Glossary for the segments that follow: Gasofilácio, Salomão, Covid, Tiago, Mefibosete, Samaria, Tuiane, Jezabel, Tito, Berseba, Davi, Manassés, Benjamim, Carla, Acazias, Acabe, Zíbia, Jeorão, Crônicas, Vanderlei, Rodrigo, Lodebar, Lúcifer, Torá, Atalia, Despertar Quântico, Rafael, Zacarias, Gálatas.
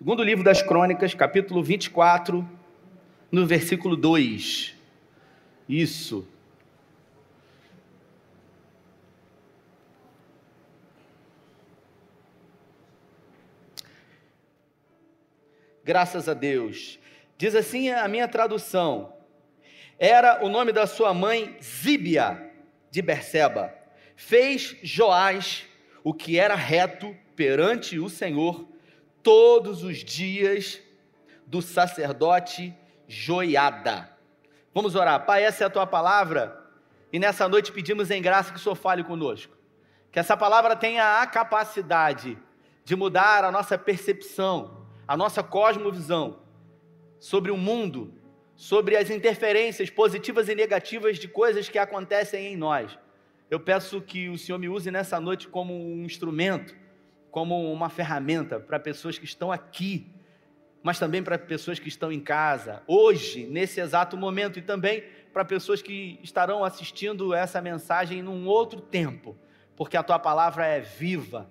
Segundo livro das Crônicas, capítulo 24, no versículo 2. Isso. Graças a Deus. Diz assim a minha tradução: era o nome da sua mãe Zíbia, de Berseba. Fez Joás o que era reto perante o Senhor todos os dias do sacerdote Joiada. Vamos orar. Pai, essa é a tua palavra, e nessa noite pedimos em graça que o Senhor fale conosco, que essa palavra tenha a capacidade de mudar a nossa percepção, a nossa cosmovisão sobre o mundo, sobre as interferências positivas e negativas de coisas que acontecem em nós. Eu peço que o Senhor me use nessa noite como um instrumento, como uma ferramenta para pessoas que estão aqui, mas também para pessoas que estão em casa, hoje, nesse exato momento, e também para pessoas que estarão assistindo essa mensagem num outro tempo, porque a tua palavra é viva,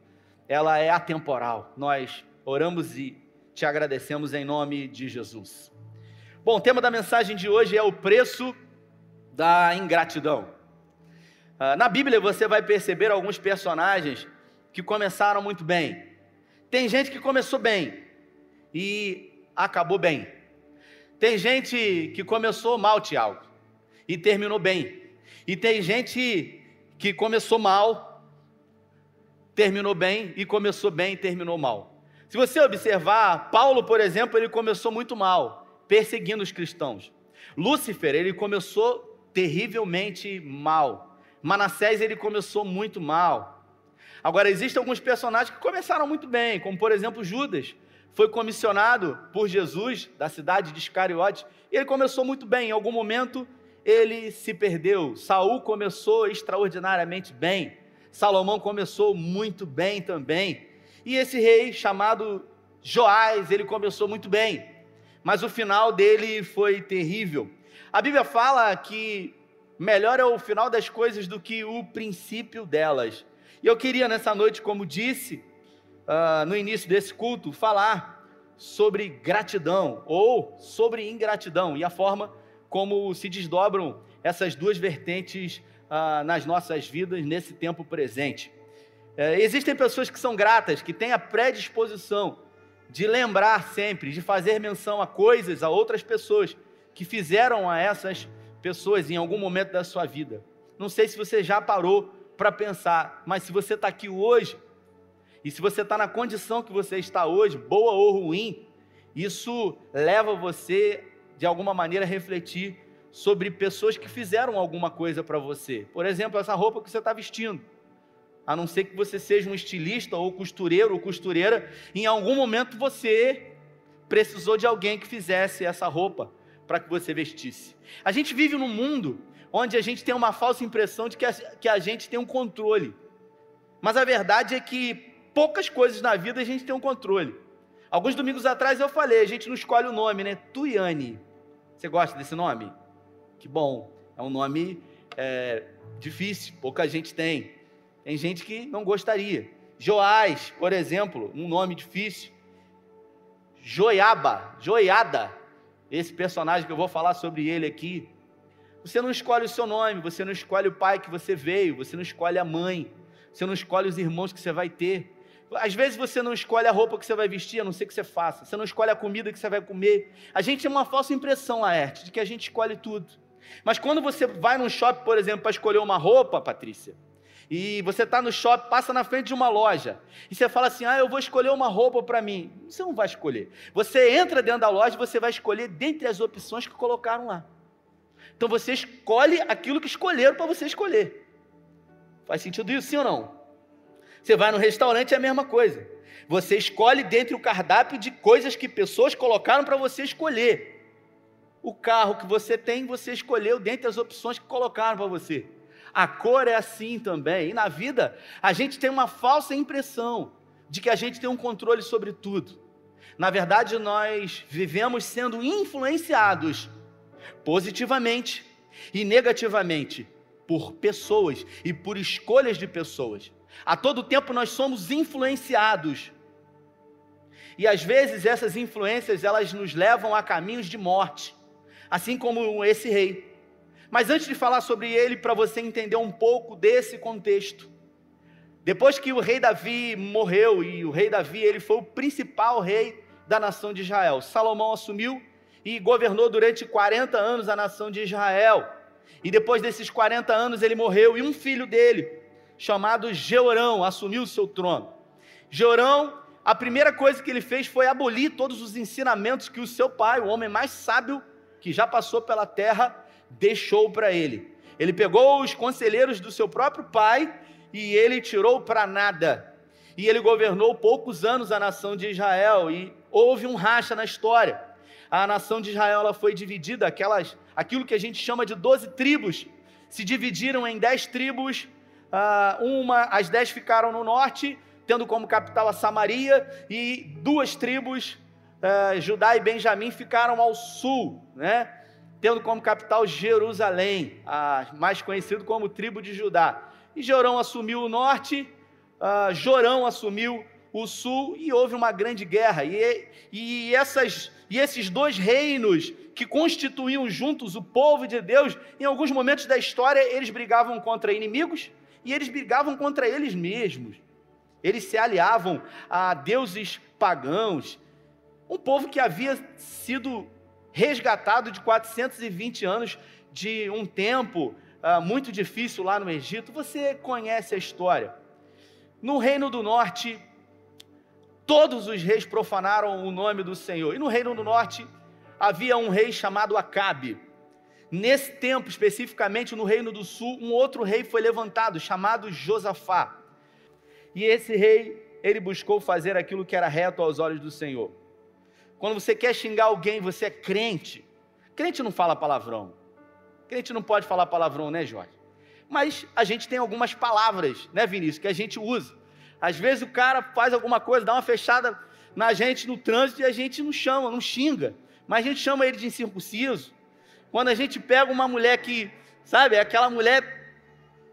ela é atemporal. Nós oramos e te agradecemos em nome de Jesus. Bom, o tema da mensagem de hoje é o preço da ingratidão. Na Bíblia você vai perceber alguns personagens que começaram muito bem. Tem gente que começou bem e acabou bem. Tem gente que começou mal, Tiago, e terminou bem. E tem gente que começou mal, terminou bem, e começou bem e terminou mal. Se você observar, Paulo, por exemplo, ele começou muito mal, perseguindo os cristãos. Lúcifer, ele começou terrivelmente mal. Manassés, ele começou muito mal. Agora, existem alguns personagens que começaram muito bem, como, por exemplo, Judas. Foi comissionado por Jesus, da cidade de Iscariotes, e ele começou muito bem. Em algum momento, ele se perdeu. Saul começou extraordinariamente bem. Salomão começou muito bem também. E esse rei chamado Joás, ele começou muito bem, mas o final dele foi terrível. A Bíblia fala que melhor é o final das coisas do que o princípio delas. E eu queria nessa noite, como disse no início desse culto, falar sobre gratidão ou sobre ingratidão e a forma como se desdobram essas duas vertentes nas nossas vidas nesse tempo presente. Existem pessoas que são gratas, que têm a predisposição de lembrar sempre, de fazer menção a coisas, a outras pessoas, que fizeram a essas pessoas em algum momento da sua vida. Não sei se você já parou para pensar, mas se você está aqui hoje, e se você está na condição que você está hoje, boa ou ruim, isso leva você, de alguma maneira, a refletir sobre pessoas que fizeram alguma coisa para você. Por exemplo, essa roupa que você está vestindo. A não ser que você seja um estilista ou costureiro ou costureira, em algum momento você precisou de alguém que fizesse essa roupa para que você vestisse. A gente vive num mundo onde a gente tem uma falsa impressão de que a gente tem um controle, mas a verdade é que poucas coisas na vida a gente tem um controle. Alguns domingos atrás eu falei, a gente não escolhe o nome, né? Tuiane. Você gosta desse nome? Que bom, é um nome difícil, pouca gente tem. Tem gente que não gostaria. Joás, por exemplo, um nome difícil. Joiada, esse personagem que eu vou falar sobre ele aqui. Você não escolhe o seu nome, você não escolhe o pai que você veio, você não escolhe a mãe, você não escolhe os irmãos que você vai ter. Às vezes você não escolhe a roupa que você vai vestir, a não ser que você faça. Você não escolhe a comida que você vai comer. A gente tem uma falsa impressão, Laerte, de que a gente escolhe tudo. Mas quando você vai num shopping, por exemplo, para escolher uma roupa, Patrícia, e você está no shopping, passa na frente de uma loja, e você fala assim, eu vou escolher uma roupa para mim. Você não vai escolher. Você entra dentro da loja e você vai escolher dentre as opções que colocaram lá. Então você escolhe aquilo que escolheram para você escolher. Faz sentido isso, sim ou não? Você vai no restaurante, é a mesma coisa. Você escolhe dentre o cardápio de coisas que pessoas colocaram para você escolher. O carro que você tem, você escolheu dentre as opções que colocaram para você. A cor é assim também. E na vida, a gente tem uma falsa impressão de que a gente tem um controle sobre tudo. Na verdade, nós vivemos sendo influenciados positivamente e negativamente por pessoas e por escolhas de pessoas. A todo tempo nós somos influenciados. E às vezes essas influências, elas nos levam a caminhos de morte, assim como esse rei. Mas antes de falar sobre ele, para você entender um pouco desse contexto, depois que o rei Davi morreu, e o rei Davi, ele foi o principal rei da nação de Israel. Salomão assumiu e governou durante 40 anos a nação de Israel, e depois desses 40 anos ele morreu, e um filho dele, chamado Jeorão, assumiu o seu trono. Jeorão, a primeira coisa que ele fez foi abolir todos os ensinamentos que o seu pai, o homem mais sábio que já passou pela terra, deixou para ele. Ele pegou os conselheiros do seu próprio pai e ele tirou para nada. E ele governou poucos anos a nação de Israel, e houve um racha na história. A nação de Israel, ela foi dividida, aquilo que a gente chama de 12 tribos, se dividiram em 10 tribos. As 10 ficaram no norte, tendo como capital a Samaria, e 2 tribos, Judá e Benjamim, ficaram ao sul, né? Tendo como capital Jerusalém, mais conhecido como tribo de Judá. E Jeorão assumiu o norte, Jorão assumiu o sul, e houve uma grande guerra, e esses dois reinos que constituíam juntos o povo de Deus, em alguns momentos da história eles brigavam contra inimigos, e eles brigavam contra eles mesmos. Eles se aliavam a deuses pagãos, um povo que havia sido resgatado de 420 anos de um tempo muito difícil lá no Egito. Você conhece a história. No reino do norte, todos os reis profanaram o nome do Senhor, e no reino do norte havia um rei chamado Acabe. Nesse tempo, especificamente no reino do sul, um outro rei foi levantado, chamado Josafá, e esse rei, ele buscou fazer aquilo que era reto aos olhos do Senhor. Quando você quer xingar alguém, você é crente. Crente não fala palavrão, crente não pode falar palavrão, né, Jorge? Mas a gente tem algumas palavras, né, Vinícius, que a gente usa. Às vezes o cara faz alguma coisa, dá uma fechada na gente no trânsito, e a gente não chama, não xinga, mas a gente chama ele de incircunciso. Quando a gente pega uma mulher que, sabe, aquela mulher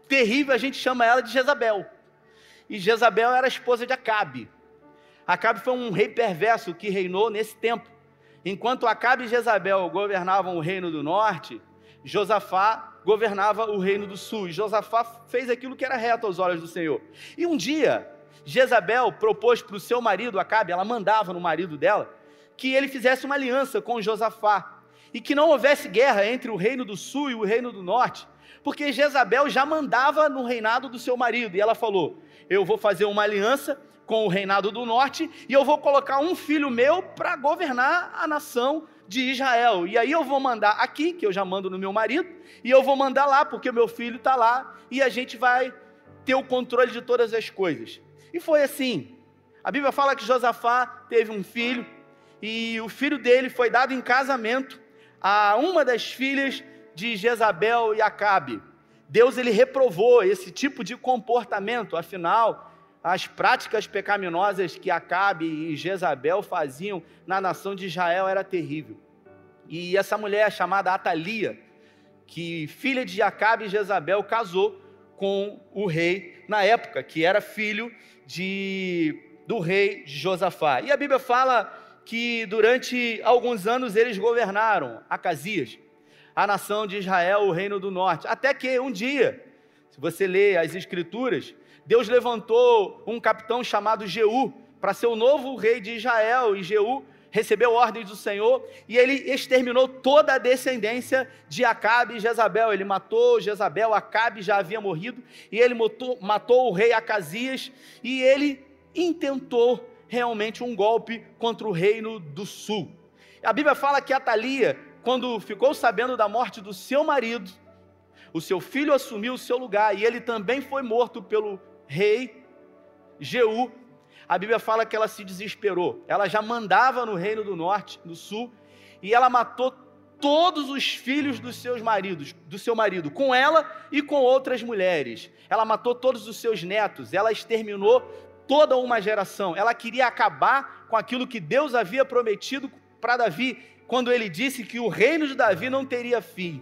terrível, a gente chama ela de Jezabel. E Jezabel era a esposa de Acabe. Acabe foi um rei perverso que reinou nesse tempo. Enquanto Acabe e Jezabel governavam o reino do norte, Josafá governava o reino do sul. E Josafá fez aquilo que era reto aos olhos do Senhor. E um dia, Jezabel propôs para o seu marido Acabe, ela mandava no marido dela, que ele fizesse uma aliança com Josafá, e que não houvesse guerra entre o reino do sul e o reino do norte, porque Jezabel já mandava no reinado do seu marido, e ela falou: eu vou fazer uma aliança com o reinado do norte, e eu vou colocar um filho meu para governar a nação de Israel, e aí eu vou mandar aqui, que eu já mando no meu marido, e eu vou mandar lá, porque o meu filho está lá, e a gente vai ter o controle de todas as coisas. E foi assim. A Bíblia fala que Josafá teve um filho, e o filho dele foi dado em casamento a uma das filhas de Jezabel e Acabe. Deus, ele reprovou esse tipo de comportamento. Afinal, as práticas pecaminosas que Acabe e Jezabel faziam na nação de Israel era terrível. E essa mulher chamada Atalia, que filha de Acabe e Jezabel, casou com o rei na época, que era filho do rei Josafá. E a Bíblia fala que durante alguns anos eles governaram, Acazias, a nação de Israel, o reino do norte, até que um dia, se você lê as escrituras, Deus levantou um capitão chamado Jeú para ser o novo rei de Israel, e Jeú recebeu ordens do Senhor, e ele exterminou toda a descendência de Acabe e Jezabel. Ele matou Jezabel, Acabe já havia morrido, e ele matou o rei Acazias, e ele intentou realmente um golpe contra o reino do sul. A Bíblia fala que Atalia, quando ficou sabendo da morte do seu marido, o seu filho assumiu o seu lugar, e ele também foi morto pelo rei Jeú. A Bíblia fala que ela se desesperou. Ela já mandava no reino do norte, no sul, e ela matou todos os filhos do seu marido, com ela e com outras mulheres. Ela matou todos os seus netos, ela exterminou toda uma geração. Ela queria acabar com aquilo que Deus havia prometido para Davi, quando ele disse que o reino de Davi não teria fim.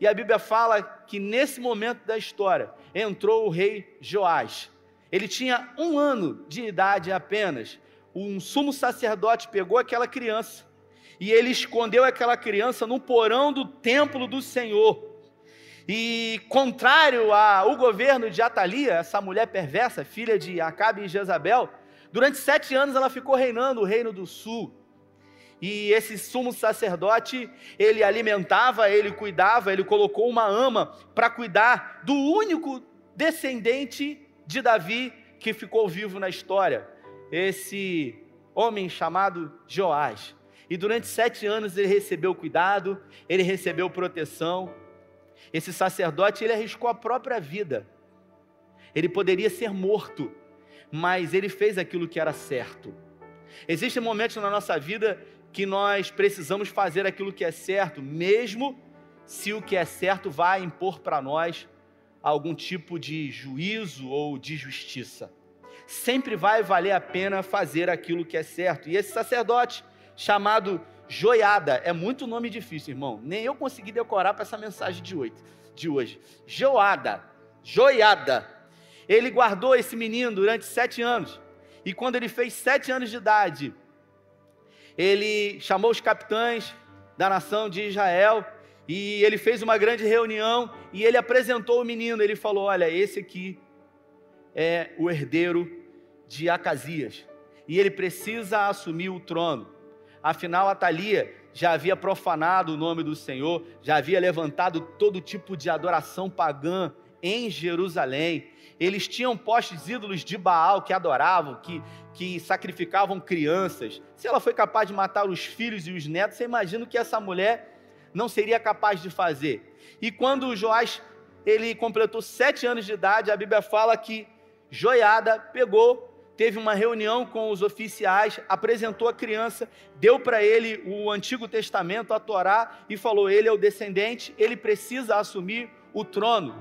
E a Bíblia fala que nesse momento da história entrou o rei Joás. Ele tinha 1 ano de idade apenas. um sumo sacerdote pegou aquela criança e ele escondeu aquela criança no porão do templo do Senhor. E contrário ao governo de Atalia, essa mulher perversa, filha de Acabe e Jezabel, durante 7 anos ela ficou reinando o reino do sul. E esse sumo sacerdote, ele alimentava, ele cuidava, ele colocou uma ama para cuidar do único descendente de Davi que ficou vivo na história, esse homem chamado Joás. E durante 7 anos ele recebeu cuidado, ele recebeu proteção. Esse sacerdote, ele arriscou a própria vida. Ele poderia ser morto, mas ele fez aquilo que era certo. Existem momentos na nossa vida que nós precisamos fazer aquilo que é certo, mesmo se o que é certo vai impor para nós algum tipo de juízo ou de justiça. Sempre vai valer a pena fazer aquilo que é certo. E esse sacerdote chamado Joiada, é muito nome difícil, irmão, nem eu consegui decorar para essa mensagem de hoje. Joiada, ele guardou esse menino durante 7 anos, e quando ele fez 7 anos de idade, ele chamou os capitães da nação de Israel, e ele fez uma grande reunião, e ele apresentou o menino. Ele falou: olha, esse aqui é o herdeiro de Acazias, e ele precisa assumir o trono. Afinal, Atalia já havia profanado o nome do Senhor, já havia levantado todo tipo de adoração pagã em Jerusalém. Eles tinham postos ídolos de Baal que adoravam, que sacrificavam crianças. Se ela foi capaz de matar os filhos e os netos, você imagina o que essa mulher não seria capaz de fazer. E quando Joás, ele completou 7 anos de idade, a Bíblia fala que Joiada pegou, teve uma reunião com os oficiais, apresentou a criança, deu para ele o Antigo Testamento, a Torá, e falou: ele é o descendente, ele precisa assumir o trono.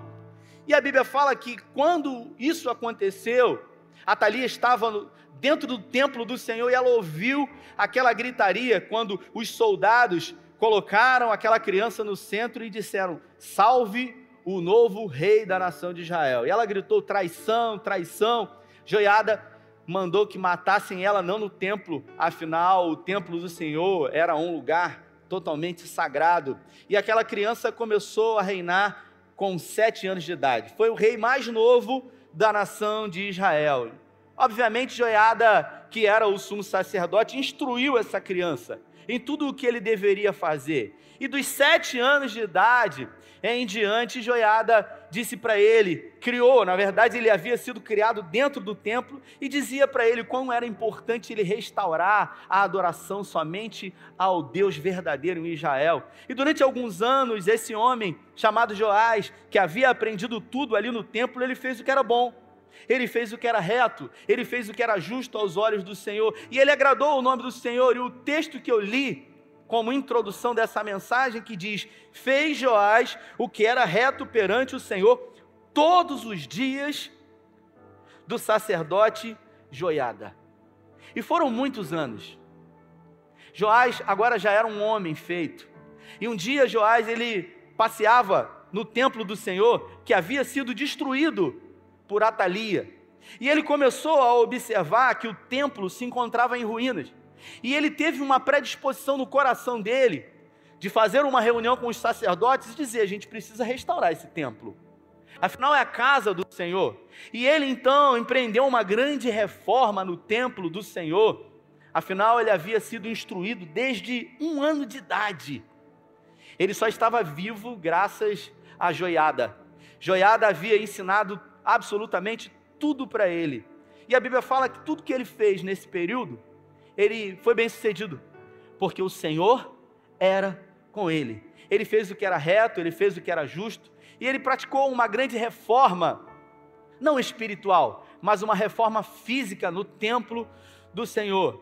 E a Bíblia fala que quando isso aconteceu, Atalia estava dentro do templo do Senhor, e ela ouviu aquela gritaria, quando os soldados colocaram aquela criança no centro e disseram: salve o novo rei da nação de Israel. E ela gritou: traição, traição. Joiada mandou que matassem ela, não no templo, afinal o templo do Senhor era um lugar totalmente sagrado. E aquela criança começou a reinar com 7 anos de idade. Foi o rei mais novo da nação de Israel. Obviamente Joiada, que era o sumo sacerdote, instruiu essa criança em tudo o que ele deveria fazer. E dos 7 anos de idade em diante, Joiada disse para ele, criou, na verdade ele havia sido criado dentro do templo, e dizia para ele como era importante ele restaurar a adoração somente ao Deus verdadeiro em Israel. E durante alguns anos, esse homem chamado Joás, que havia aprendido tudo ali no templo, ele fez o que era bom, ele fez o que era reto, ele fez o que era justo aos olhos do Senhor, e ele agradou o nome do Senhor. E o texto que eu li como introdução dessa mensagem, que diz: fez Joás o que era reto perante o Senhor todos os dias do sacerdote Joiada. E foram muitos anos. Joás agora já era um homem feito, e um dia Joás, ele passeava no templo do Senhor, que havia sido destruído por Atalia, e ele começou a observar que o templo se encontrava em ruínas. E ele teve uma predisposição no coração dele de fazer uma reunião com os sacerdotes e dizer: a gente precisa restaurar esse templo, afinal é a casa do Senhor. E ele então empreendeu uma grande reforma no templo do Senhor, afinal ele havia sido instruído desde 1 ano de idade. Ele só estava vivo graças a Joiada. Joiada havia ensinado absolutamente tudo para ele, e a Bíblia fala que tudo que ele fez nesse período, ele foi bem sucedido, porque o Senhor era com ele. Ele fez o que era reto, ele fez o que era justo, e ele praticou uma grande reforma, não espiritual, mas uma reforma física no templo do Senhor.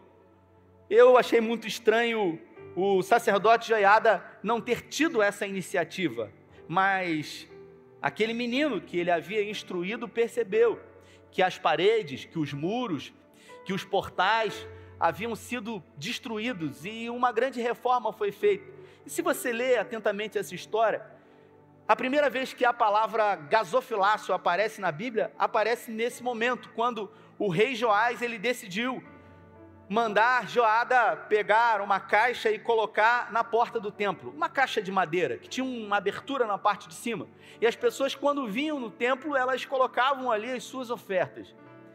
Eu achei muito estranho o sacerdote Joiada não ter tido essa iniciativa, mas aquele menino que ele havia instruído percebeu que as paredes, que os muros, que os portais haviam sido destruídos, e uma grande reforma foi feita. E se você ler atentamente essa história, a primeira vez que a palavra gasofilácio aparece na Bíblia, aparece nesse momento, quando o rei Joás, ele decidiu mandar Joiada pegar uma caixa e colocar na porta do templo, uma caixa de madeira, que tinha uma abertura na parte de cima, e as pessoas quando vinham no templo, elas colocavam ali as suas ofertas.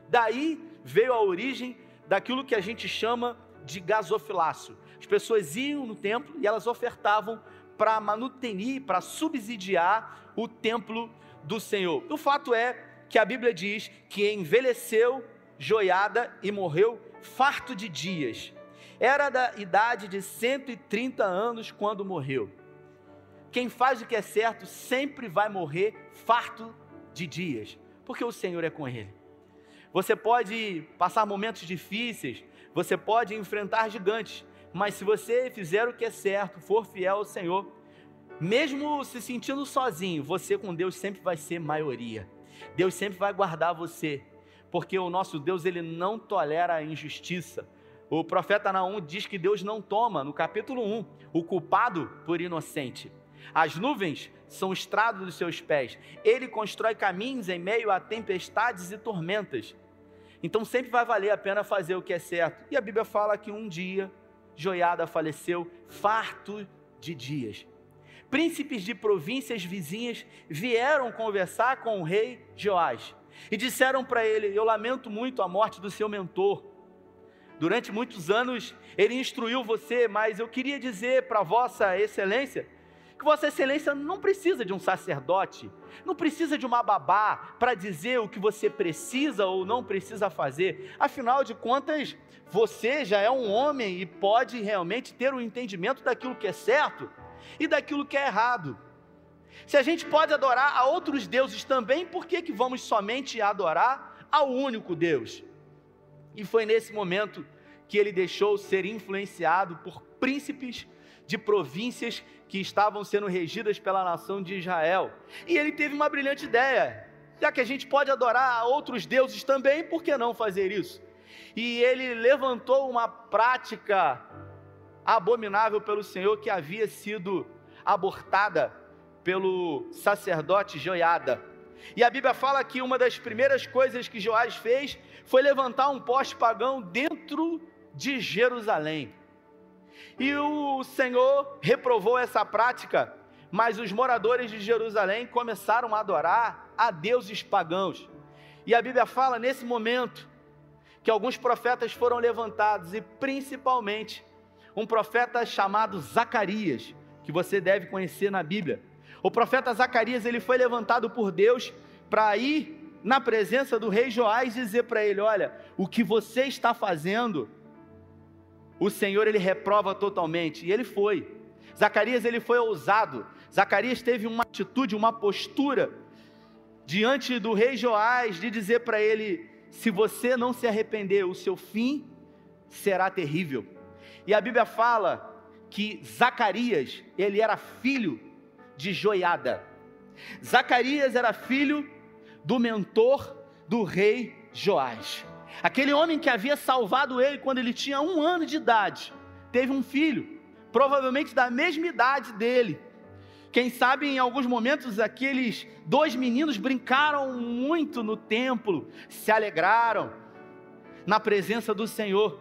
Daí veio a origem daquilo que a gente chama de gasofilácio. As pessoas iam no templo e elas ofertavam para manutenir, para subsidiar o templo do Senhor. O fato é que a Bíblia diz que envelheceu Joiada e morreu farto de dias. Era da idade de 130 anos quando morreu. Quem faz o que é certo sempre vai morrer farto de dias, porque o Senhor é com ele. Você pode passar momentos difíceis, você pode enfrentar gigantes, mas se você fizer o que é certo, for fiel ao Senhor, mesmo se sentindo sozinho, você com Deus sempre vai ser maioria. Deus sempre vai guardar você, porque o nosso Deus, ele não tolera a injustiça. O profeta Naum diz que Deus não toma, no capítulo 1, o culpado por inocente. As nuvens são estrado dos seus pés. Ele constrói caminhos em meio a tempestades e tormentas. Então sempre vai valer a pena fazer o que é certo. E a Bíblia fala que um dia Joiada faleceu farto de dias. Príncipes de províncias vizinhas vieram conversar com o rei Joás e disseram para ele: eu lamento muito a morte do seu mentor. Durante muitos anos ele instruiu você, mas eu queria dizer para vossa excelência que vossa excelência não precisa de um sacerdote, não precisa de uma babá para dizer o que você precisa ou não precisa fazer. Afinal de contas, você já é um homem e pode realmente ter um entendimento daquilo que é certo e daquilo que é errado. Se a gente pode adorar a outros deuses também, por que que vamos somente adorar ao único Deus? E foi nesse momento que ele deixou ser influenciado por príncipes de províncias que estavam sendo regidas pela nação de Israel. E ele teve uma brilhante ideia: já que a gente pode adorar a outros deuses também, por que não fazer isso? E ele levantou uma prática abominável pelo Senhor, que havia sido abortada pelo sacerdote Joiada. E a Bíblia fala que uma das primeiras coisas que Joás fez foi levantar um poste pagão dentro de Jerusalém. E o Senhor reprovou essa prática, mas os moradores de Jerusalém começaram a adorar a deuses pagãos. E a Bíblia fala nesse momento que alguns profetas foram levantados, e principalmente um profeta chamado Zacarias, que você deve conhecer na Bíblia. O profeta Zacarias, ele foi levantado por Deus para ir na presença do rei Joás e dizer para ele: olha, o que você está fazendo, o Senhor, ele reprova totalmente. E ele foi. Zacarias, ele foi ousado. Zacarias teve uma atitude, uma postura diante do rei Joás de dizer para ele: se você não se arrepender, o seu fim será terrível. E a Bíblia fala que Zacarias, ele era filho de Joiada. Zacarias era filho do mentor do rei Joás. Aquele homem que havia salvado ele quando ele tinha 1 ano de idade, teve um filho, provavelmente da mesma idade dele. Quem sabe em alguns momentos aqueles 2 meninos brincaram muito no templo, se alegraram na presença do Senhor.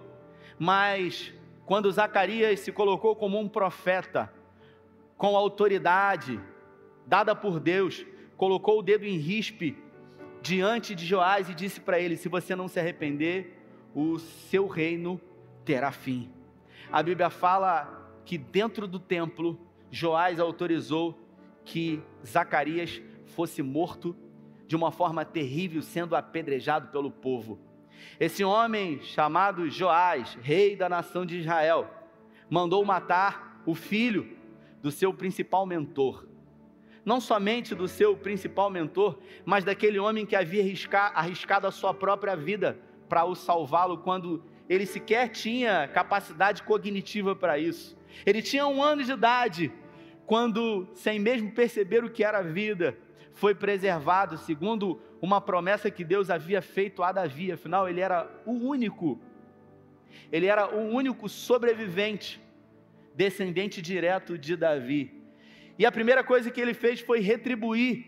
Mas quando Zacarias se colocou como um profeta, com a autoridade dada por Deus, colocou o dedo em rispe diante de Joás e disse para ele: se você não se arrepender, o seu reino terá fim. A Bíblia fala que dentro do templo, Joás autorizou que Zacarias fosse morto de uma forma terrível, sendo apedrejado pelo povo. Esse homem chamado Joás, rei da nação de Israel, mandou matar o filho do seu principal mentor. Não somente do seu principal mentor, mas daquele homem que havia arriscado a sua própria vida para o salvá-lo, quando ele sequer tinha capacidade cognitiva para isso. Ele tinha 1 ano de idade, quando, sem mesmo perceber o que era a vida, foi preservado, segundo uma promessa que Deus havia feito a Davi. Afinal, ele era o único sobrevivente, descendente direto de Davi. E a primeira coisa que ele fez foi retribuir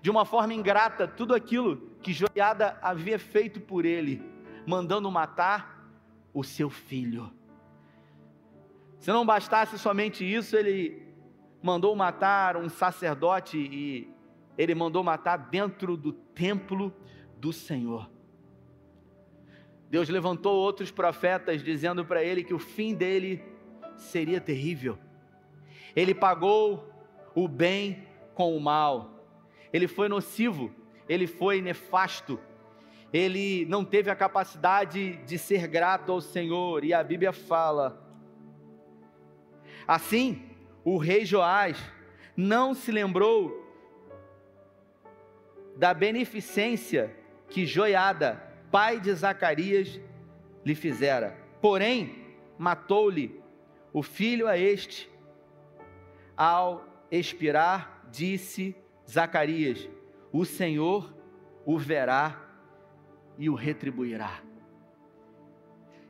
de uma forma ingrata tudo aquilo que Joiada havia feito por ele, mandando matar o seu filho. Se não bastasse somente isso, ele mandou matar um sacerdote e ele mandou matar dentro do templo do Senhor. Deus levantou outros profetas dizendo para ele que o fim dele seria terrível. Ele pagou o bem com o mal. Ele foi nocivo, ele foi nefasto. Ele não teve a capacidade de ser grato ao Senhor, e a Bíblia fala. Assim, o rei Joás não se lembrou da beneficência que Joiada, pai de Zacarias, lhe fizera. Porém, matou-lhe o filho a este. Ao expirar, disse Zacarias: o Senhor o verá e o retribuirá.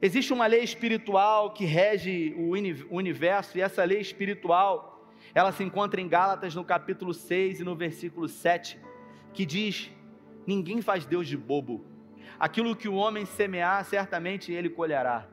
Existe uma lei espiritual que rege o universo, e essa lei espiritual, ela se encontra em Gálatas no capítulo 6 e no versículo 7, que diz: ninguém faz Deus de bobo, aquilo que o homem semear, certamente ele colherá.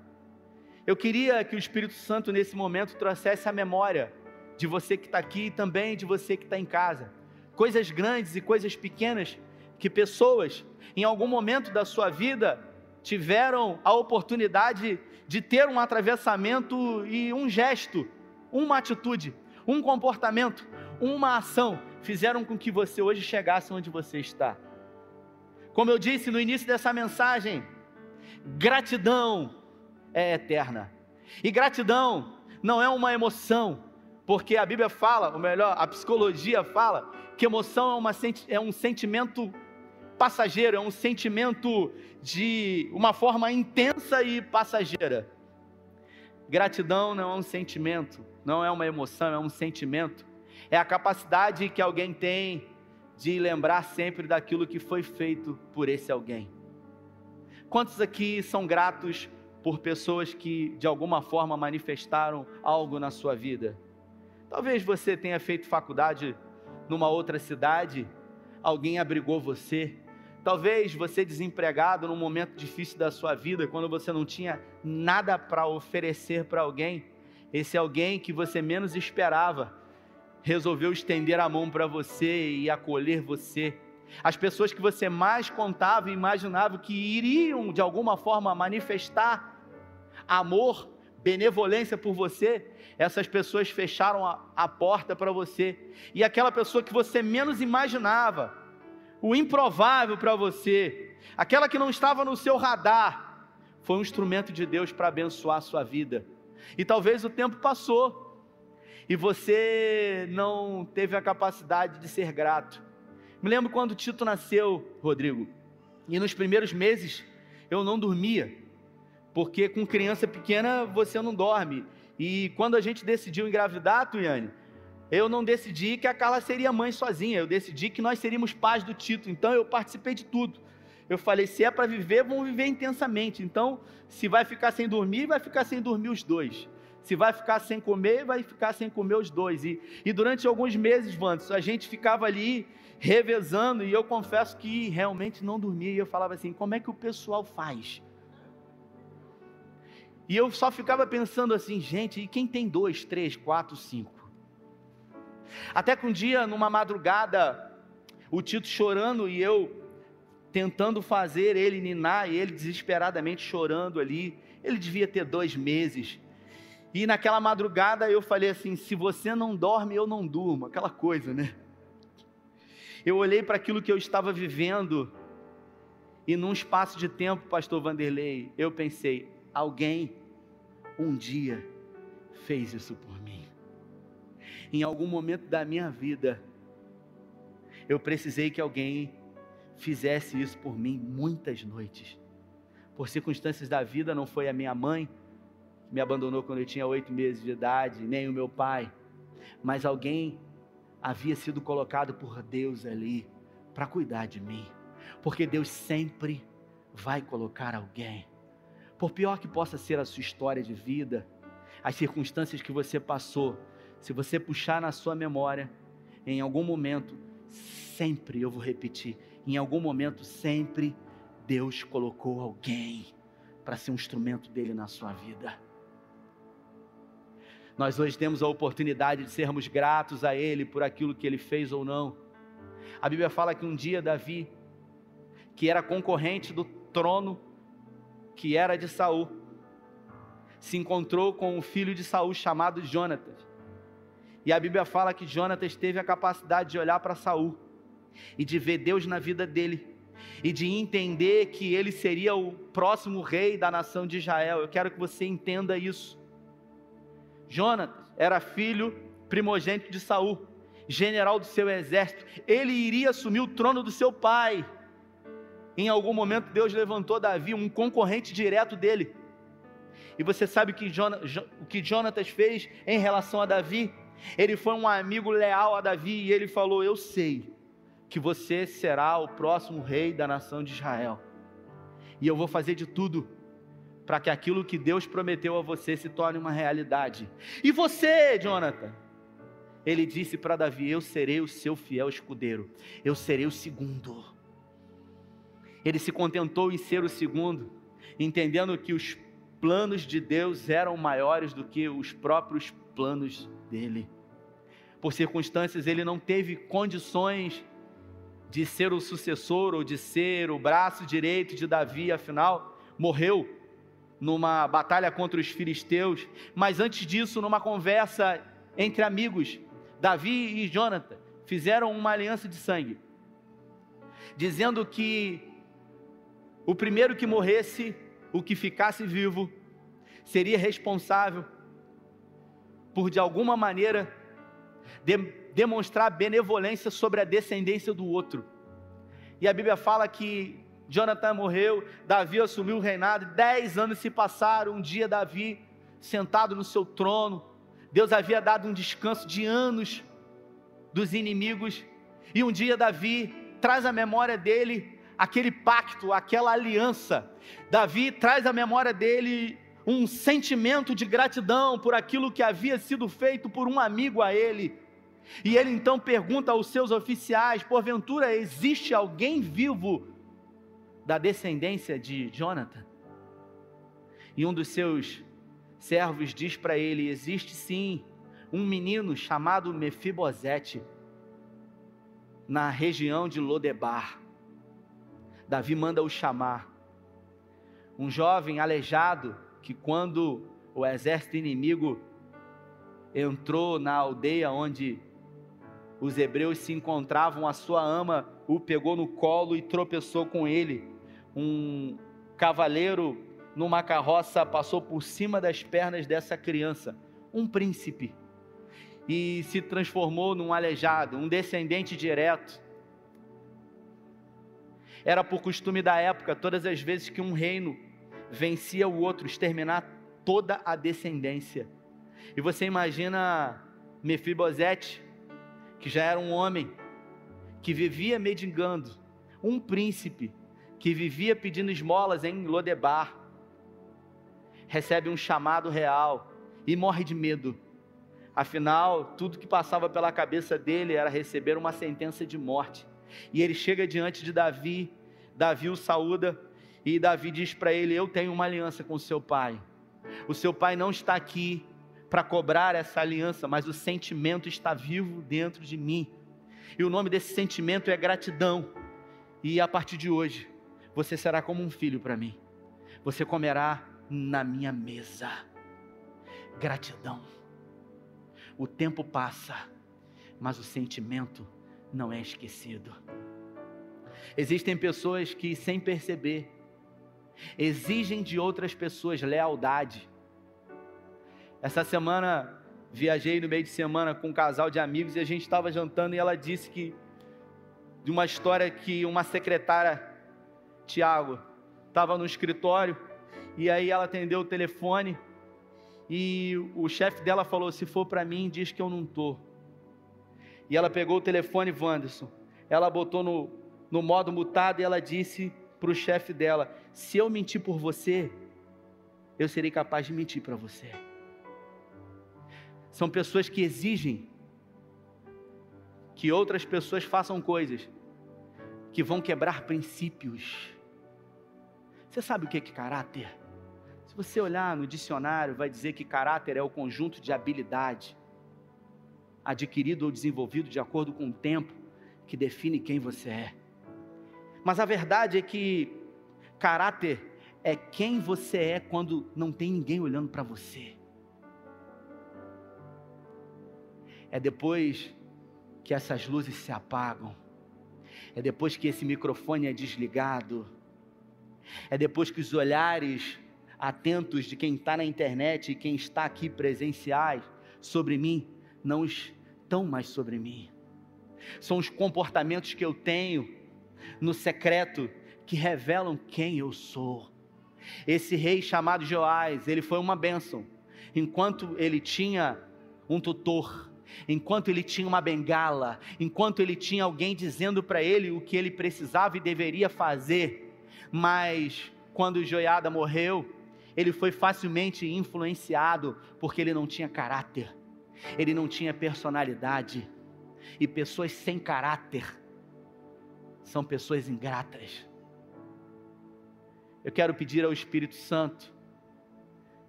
Eu queria que o Espírito Santo nesse momento trouxesse a memória de você que está aqui e também de você que está em casa, coisas grandes e coisas pequenas, que pessoas em algum momento da sua vida tiveram a oportunidade de ter um atravessamento e um gesto, uma atitude, um comportamento, uma ação, fizeram com que você hoje chegasse onde você está. Como eu disse no início dessa mensagem, gratidão é eterna. E gratidão não é uma emoção, porque a Bíblia fala, ou melhor, a psicologia fala, que emoção é um sentimento passageiro, é um sentimento de uma forma intensa e passageira. Gratidão não é um sentimento, não é uma emoção, é um sentimento. É a capacidade que alguém tem de lembrar sempre daquilo que foi feito por esse alguém. Quantos aqui são gratos por pessoas que de alguma forma manifestaram algo na sua vida? Talvez você tenha feito faculdade numa outra cidade, alguém abrigou você. Talvez você, desempregado, num momento difícil da sua vida, quando você não tinha nada para oferecer para alguém, esse alguém que você menos esperava resolveu estender a mão para você e acolher você. As pessoas que você mais contava e imaginava que iriam de alguma forma manifestar amor, benevolência por você, essas pessoas fecharam a porta para você, e aquela pessoa que você menos imaginava, o improvável para você, aquela que não estava no seu radar, foi um instrumento de Deus para abençoar a sua vida. E talvez o tempo passou, e você não teve a capacidade de ser grato. Me lembro quando Tito nasceu, Rodrigo, e nos primeiros meses eu não dormia, porque com criança pequena você não dorme. E quando a gente decidiu engravidar, Tuiane, eu não decidi que a Carla seria mãe sozinha, eu decidi que nós seríamos pais do Tito, então eu participei de tudo. Eu falei, se é para viver, vamos viver intensamente, então se vai ficar sem dormir, vai ficar sem dormir os dois. Se vai ficar sem comer, vai ficar sem comer os dois. E durante alguns meses, Vandes, a gente ficava ali revezando, e eu confesso que realmente não dormia, e eu falava assim, como é que o pessoal faz? E eu só ficava pensando assim, gente, e quem tem 2, 3, 4, 5? Até que um dia, numa madrugada, o Tito chorando e eu tentando fazer ele ninar, e ele desesperadamente chorando ali, ele devia ter 2 meses. E naquela madrugada eu falei assim, se você não dorme, eu não durmo, aquela coisa, né? Eu olhei para aquilo que eu estava vivendo, e num espaço de tempo, pastor Vanderlei, eu pensei, alguém um dia fez isso por mim. Em algum momento da minha vida, eu precisei que alguém fizesse isso por mim muitas noites. Por circunstâncias da vida, não foi a minha mãe, que me abandonou quando eu tinha 8 meses de idade, nem o meu pai, mas alguém havia sido colocado por Deus ali para cuidar de mim, porque Deus sempre vai colocar alguém. Por pior que possa ser a sua história de vida, as circunstâncias que você passou, se você puxar na sua memória, em algum momento, sempre, eu vou repetir, em algum momento sempre, Deus colocou alguém para ser um instrumento dele na sua vida. Nós hoje temos a oportunidade de sermos gratos a ele por aquilo que ele fez ou não. A Bíblia fala que um dia Davi, que era concorrente do trono, que era de Saul, se encontrou com um filho de Saul chamado Jônatas. E a Bíblia fala que Jônatas teve a capacidade de olhar para Saul e de ver Deus na vida dele e de entender que ele seria o próximo rei da nação de Israel. Eu quero que você entenda isso. Jônatas era filho primogênito de Saul, general do seu exército. Ele iria assumir o trono do seu pai. Em algum momento Deus levantou Davi, um concorrente direto dele. E você sabe o que Jônatas fez em relação a Davi? Ele foi um amigo leal a Davi e ele falou: eu sei que você será o próximo rei da nação de Israel, e eu vou fazer de tudo para que aquilo que Deus prometeu a você se torne uma realidade. E você, Jônatas? Ele disse para Davi: eu serei o seu fiel escudeiro, eu serei o segundo. Ele se contentou em ser o segundo, entendendo que os planos de Deus eram maiores do que os próprios planos dele. Por circunstâncias, ele não teve condições de ser o sucessor ou de ser o braço direito de Davi. Afinal, morreu numa batalha contra os filisteus, mas antes disso, numa conversa entre amigos, Davi e Jônatas fizeram uma aliança de sangue, dizendo que o primeiro que morresse, o que ficasse vivo, seria responsável por, de alguma maneira, demonstrar benevolência sobre a descendência do outro. E a Bíblia fala que Jônatas morreu, Davi assumiu o reinado, 10 anos se passaram. Um dia Davi, sentado no seu trono, Deus havia dado um descanso de anos dos inimigos, e um dia Davi traz à memória dele aquele pacto, aquela aliança. Davi traz à memória dele um sentimento de gratidão por aquilo que havia sido feito por um amigo a ele. E ele então pergunta aos seus oficiais: porventura existe alguém vivo da descendência de Jônatas? E um dos seus servos diz para ele: existe sim, um menino chamado Mefibosete, na região de Lodebar. Davi manda o chamar, um jovem aleijado, que quando o exército inimigo entrou na aldeia onde os hebreus se encontravam, a sua ama o pegou no colo e tropeçou com ele. Um cavaleiro numa carroça passou por cima das pernas dessa criança, um príncipe, e se transformou num aleijado, um descendente direto. Era por costume da época, todas as vezes que um reino vencia o outro, exterminar toda a descendência. E você imagina Mefibosete, que já era um homem que vivia mendigando, um príncipe que vivia pedindo esmolas em Lodebar, recebe um chamado real e morre de medo. Afinal, tudo que passava pela cabeça dele era receber uma sentença de morte. E ele chega diante de Davi, Davi o saúda, e Davi diz para ele: eu tenho uma aliança com seu pai. O seu pai não está aqui para cobrar essa aliança, mas o sentimento está vivo dentro de mim, e o nome desse sentimento é gratidão. E a partir de hoje, você será como um filho para mim, você comerá na minha mesa. Gratidão. O tempo passa, mas o sentimento não é esquecido. Existem pessoas que, sem perceber, exigem de outras pessoas lealdade. Essa semana, viajei no meio de semana com um casal de amigos, e a gente estava jantando, e ela disse que, de uma história que uma secretária, Tiago, estava no escritório, e aí ela atendeu o telefone, e o chefe dela falou: se for para mim, diz que eu não estou. E ela pegou o telefone, Wanderson, ela botou no modo mutado, e ela disse para o chefe dela: se eu mentir por você, eu serei capaz de mentir para você. São pessoas que exigem que outras pessoas façam coisas que vão quebrar princípios. Você sabe o que é caráter? Se você olhar no dicionário, vai dizer que caráter é o conjunto de habilidade, adquirido ou desenvolvido de acordo com o tempo, que define quem você é. Mas a verdade é que caráter é quem você é quando não tem ninguém olhando para você. É depois que essas luzes se apagam, é depois que esse microfone é desligado, é depois que os olhares atentos de quem está na internet e quem está aqui presenciais sobre mim, não estão mais sobre mim. São os comportamentos que eu tenho no secreto que revelam quem eu sou. Esse rei chamado Joás, ele foi uma bênção. Enquanto ele tinha um tutor, enquanto ele tinha uma bengala, enquanto ele tinha alguém dizendo para ele o que ele precisava e deveria fazer, mas quando Joiada morreu, ele foi facilmente influenciado, porque ele não tinha caráter, ele não tinha personalidade, e pessoas sem caráter são pessoas ingratas. Eu quero pedir ao Espírito Santo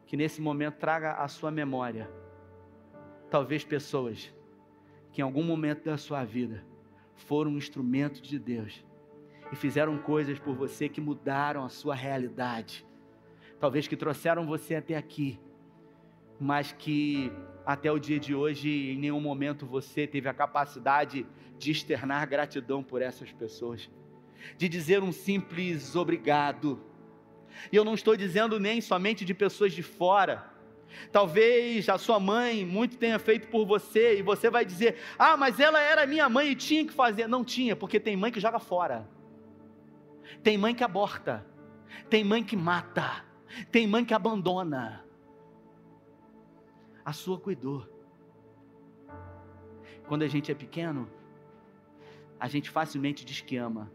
que nesse momento traga à sua memória talvez pessoas que em algum momento da sua vida foram um instrumento de Deus e fizeram coisas por você que mudaram a sua realidade. Talvez que trouxeram você até aqui, mas que até o dia de hoje em nenhum momento você teve a capacidade de externar gratidão por essas pessoas, de dizer um simples obrigado. E eu não estou dizendo nem somente de pessoas de fora. Talvez a sua mãe muito tenha feito por você e você vai dizer: ah, mas ela era minha mãe e tinha que fazer. Não tinha, porque tem mãe que joga fora, tem mãe que aborta, tem mãe que mata, tem mãe que abandona. A sua cuidou. Quando a gente é pequeno, a gente facilmente diz que ama.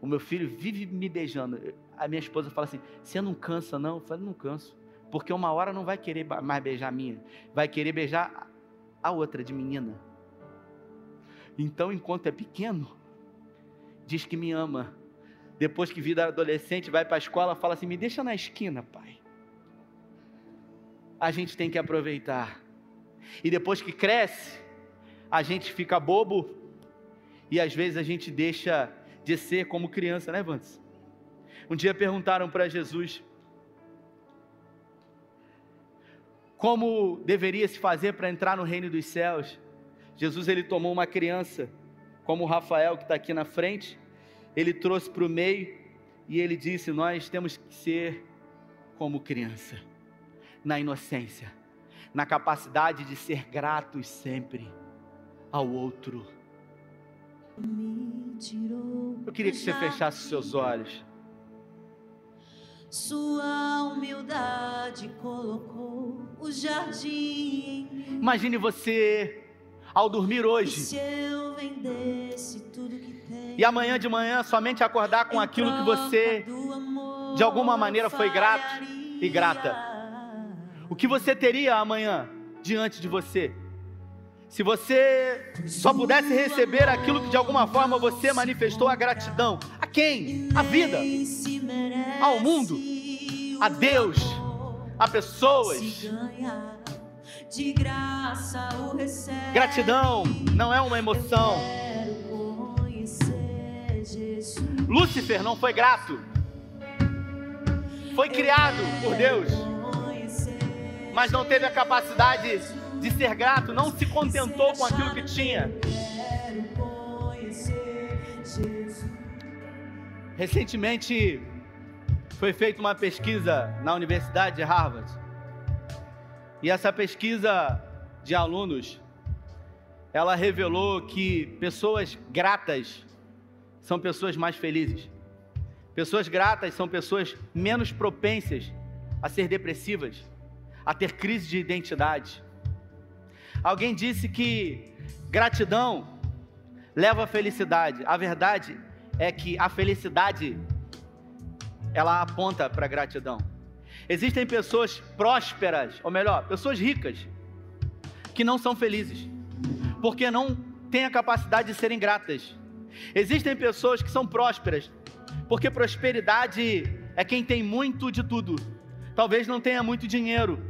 O meu filho vive me beijando. A minha esposa fala assim: você não cansa não? Eu falo: não canso, porque uma hora não vai querer mais beijar a minha, vai querer beijar a outra de menina. Então, enquanto é pequeno, diz que me ama. Depois que vira adolescente, vai para a escola, fala assim: me deixa na esquina, pai. A gente tem que aproveitar. E depois que cresce, a gente fica bobo, e às vezes a gente deixa de ser como criança, né, Vantes? Um dia perguntaram para Jesus como deveria se fazer para entrar no reino dos céus. Jesus, ele tomou uma criança, como o Rafael que está aqui na frente, ele trouxe para o meio e ele disse: nós temos que ser como criança, na inocência, na capacidade de ser gratos sempre ao outro. Eu queria que você fechasse seus olhos. Sua humildade colocou o jardim. Imagine você ao dormir hoje, se eu vendesse tudo que tem, e amanhã de manhã somente acordar com aquilo que você amor, de alguma maneira foi grato e grata. O que você teria amanhã diante de você? Se você só pudesse receber aquilo que de alguma forma você manifestou a gratidão. A quem? A vida, ao mundo, a Deus, a pessoas. Gratidão não é uma emoção. Lúcifer não foi grato. Foi criado por Deus, mas não teve a capacidade de ser grato, não se contentou com aquilo que tinha. Recentemente foi feita uma pesquisa na Universidade de Harvard, e essa pesquisa de alunos, ela revelou que pessoas gratas são pessoas mais felizes. Pessoas gratas são pessoas menos propensas a ser depressivas, a ter crise de identidade. Alguém disse que gratidão leva à felicidade. A verdade é que a felicidade, ela aponta para a gratidão. Existem pessoas prósperas, ou melhor, pessoas ricas, que não são felizes, porque não têm a capacidade de serem gratas. Existem pessoas que são prósperas, porque prosperidade é quem tem muito de tudo, talvez não tenha muito dinheiro,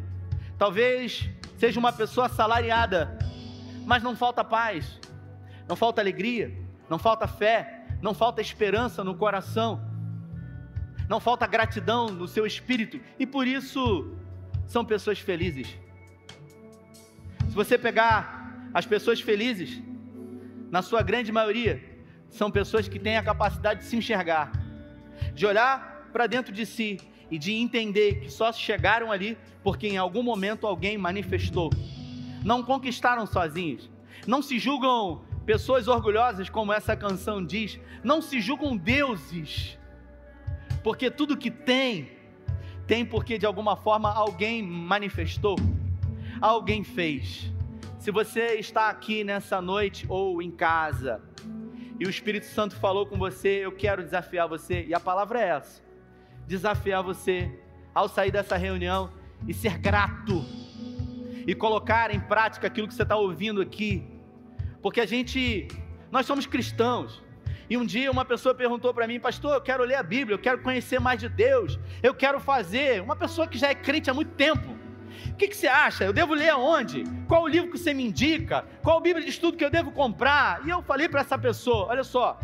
talvez seja uma pessoa assalariada, mas não falta paz, não falta alegria, não falta fé, não falta esperança no coração, não falta gratidão no seu espírito, e por isso são pessoas felizes. Se você pegar as pessoas felizes, na sua grande maioria, são pessoas que têm a capacidade de se enxergar, de olhar para dentro de si e de entender que só chegaram ali porque em algum momento alguém manifestou. Não conquistaram sozinhos, não se julgam pessoas orgulhosas, como essa canção diz, não se julgam deuses, porque tudo que tem porque de alguma forma alguém manifestou, alguém fez. Se você está aqui nessa noite ou em casa e o Espírito Santo falou com você, eu quero desafiar você, e a palavra é essa, desafiar você ao sair dessa reunião e ser grato e colocar em prática aquilo que você está ouvindo aqui. Porque nós somos cristãos, e um dia uma pessoa perguntou para mim, pastor, eu quero ler a Bíblia, eu quero conhecer mais de Deus, eu quero fazer, uma pessoa que já é crente há muito tempo, o que você acha, eu devo ler aonde? Qual o livro que você me indica? Qual a Bíblia de estudo que eu devo comprar? E eu falei para essa pessoa, olha só,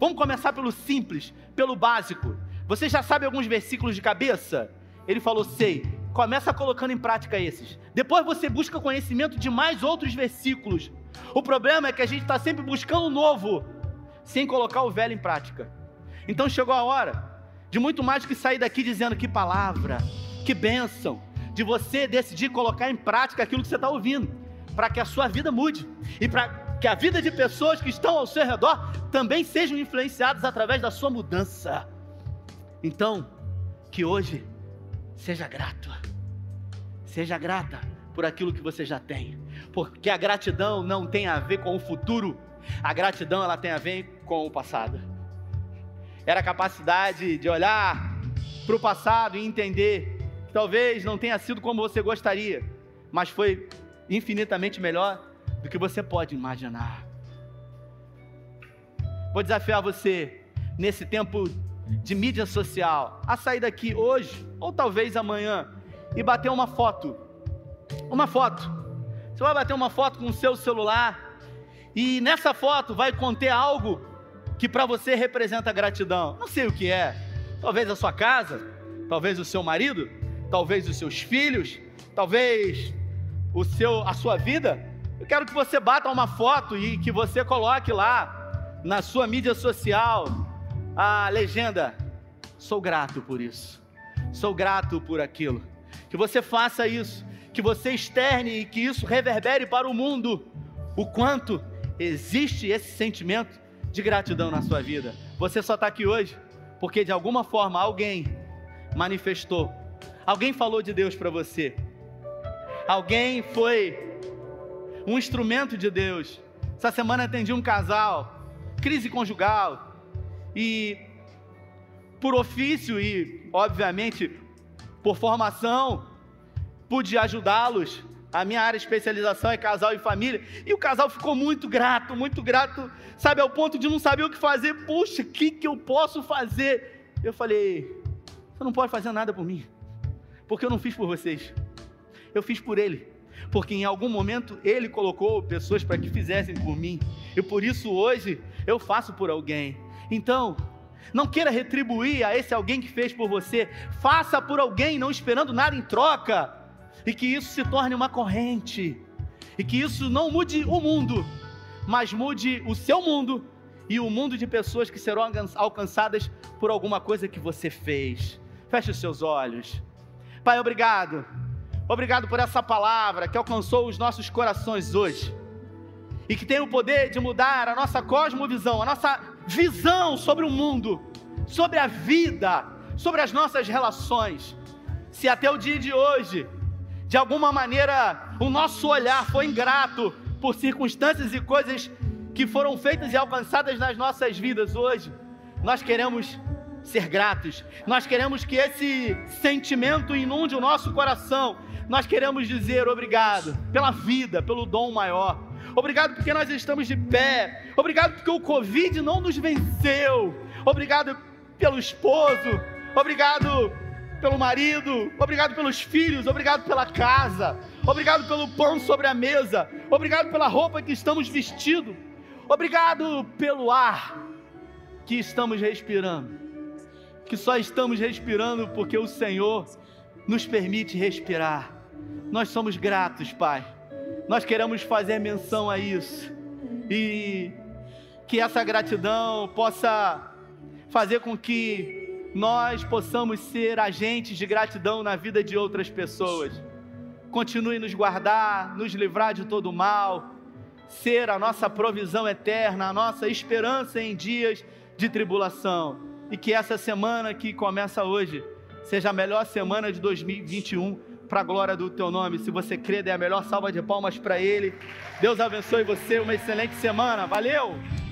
vamos começar pelo simples, pelo básico, você já sabe alguns versículos de cabeça? Ele falou, sei. Começa colocando em prática esses, depois você busca conhecimento de mais outros versículos. O problema é que a gente está sempre buscando o novo, sem colocar o velho em prática. Então chegou a hora de muito mais do que sair daqui dizendo que palavra, que bênção, de você decidir colocar em prática aquilo que você está ouvindo, para que a sua vida mude, e para que a vida de pessoas que estão ao seu redor também sejam influenciadas através da sua mudança. Então, que hoje seja grato, seja grata por aquilo que você já tem, porque a gratidão não tem a ver com o futuro, a gratidão ela tem a ver com o passado. Era a capacidade de olhar para o passado e entender que talvez não tenha sido como você gostaria, mas foi infinitamente melhor do que você pode imaginar. Vou desafiar você nesse tempo de mídia social a sair daqui hoje ou talvez amanhã e bater uma foto. Uma foto, você vai bater uma foto com o seu celular, e nessa foto vai conter algo que para você representa gratidão, não sei o que é, talvez a sua casa, talvez o seu marido, talvez os seus filhos, talvez a sua vida. Eu quero que você bata uma foto e que você coloque lá na sua mídia social a legenda, sou grato por isso, sou grato por aquilo, que você faça isso, que você externe e que isso reverbere para o mundo, o quanto existe esse sentimento de gratidão na sua vida. Você só está aqui hoje porque de alguma forma alguém manifestou, alguém falou de Deus para você, alguém foi um instrumento de Deus. Essa semana atendi um casal, crise conjugal, e por ofício e obviamente por formação, pude ajudá-los, a minha área de especialização é casal e família, e o casal ficou muito grato, sabe, ao ponto de não saber o que fazer. Puxa, o que eu posso fazer? Eu falei, você não pode fazer nada por mim, porque eu não fiz por vocês, eu fiz por ele, porque em algum momento ele colocou pessoas para que fizessem por mim, e por isso hoje eu faço por alguém. Então, não queira retribuir a esse alguém que fez por você, faça por alguém, não esperando nada em troca, e que isso se torne uma corrente, e que isso não mude o mundo, mas mude o seu mundo, e o mundo de pessoas que serão alcançadas por alguma coisa que você fez. Feche os seus olhos. Pai, obrigado, obrigado por essa palavra que alcançou os nossos corações hoje, e que tem o poder de mudar a nossa cosmovisão, a nossa visão sobre o mundo, sobre a vida, sobre as nossas relações. Se até o dia de hoje, de alguma maneira, o nosso olhar foi ingrato por circunstâncias e coisas que foram feitas e alcançadas nas nossas vidas hoje, nós queremos ser gratos, nós queremos que esse sentimento inunde o nosso coração, nós queremos dizer obrigado pela vida, pelo dom maior, obrigado porque nós estamos de pé, obrigado porque o Covid não nos venceu, obrigado pelo esposo, obrigado pelo marido, obrigado pelos filhos, obrigado pela casa, obrigado pelo pão sobre a mesa, obrigado pela roupa que estamos vestidos, obrigado pelo ar que estamos respirando, que só estamos respirando porque o Senhor nos permite respirar. Nós somos gratos, Pai, nós queremos fazer menção a isso, e que essa gratidão possa fazer com que nós possamos ser agentes de gratidão na vida de outras pessoas. Continue nos guardar, nos livrar de todo o mal, ser a nossa provisão eterna, a nossa esperança em dias de tribulação, e que essa semana que começa hoje seja a melhor semana de 2021, para a glória do Teu nome. Se você crê, dê a melhor salva de palmas para Ele. Deus abençoe você, uma excelente semana, valeu!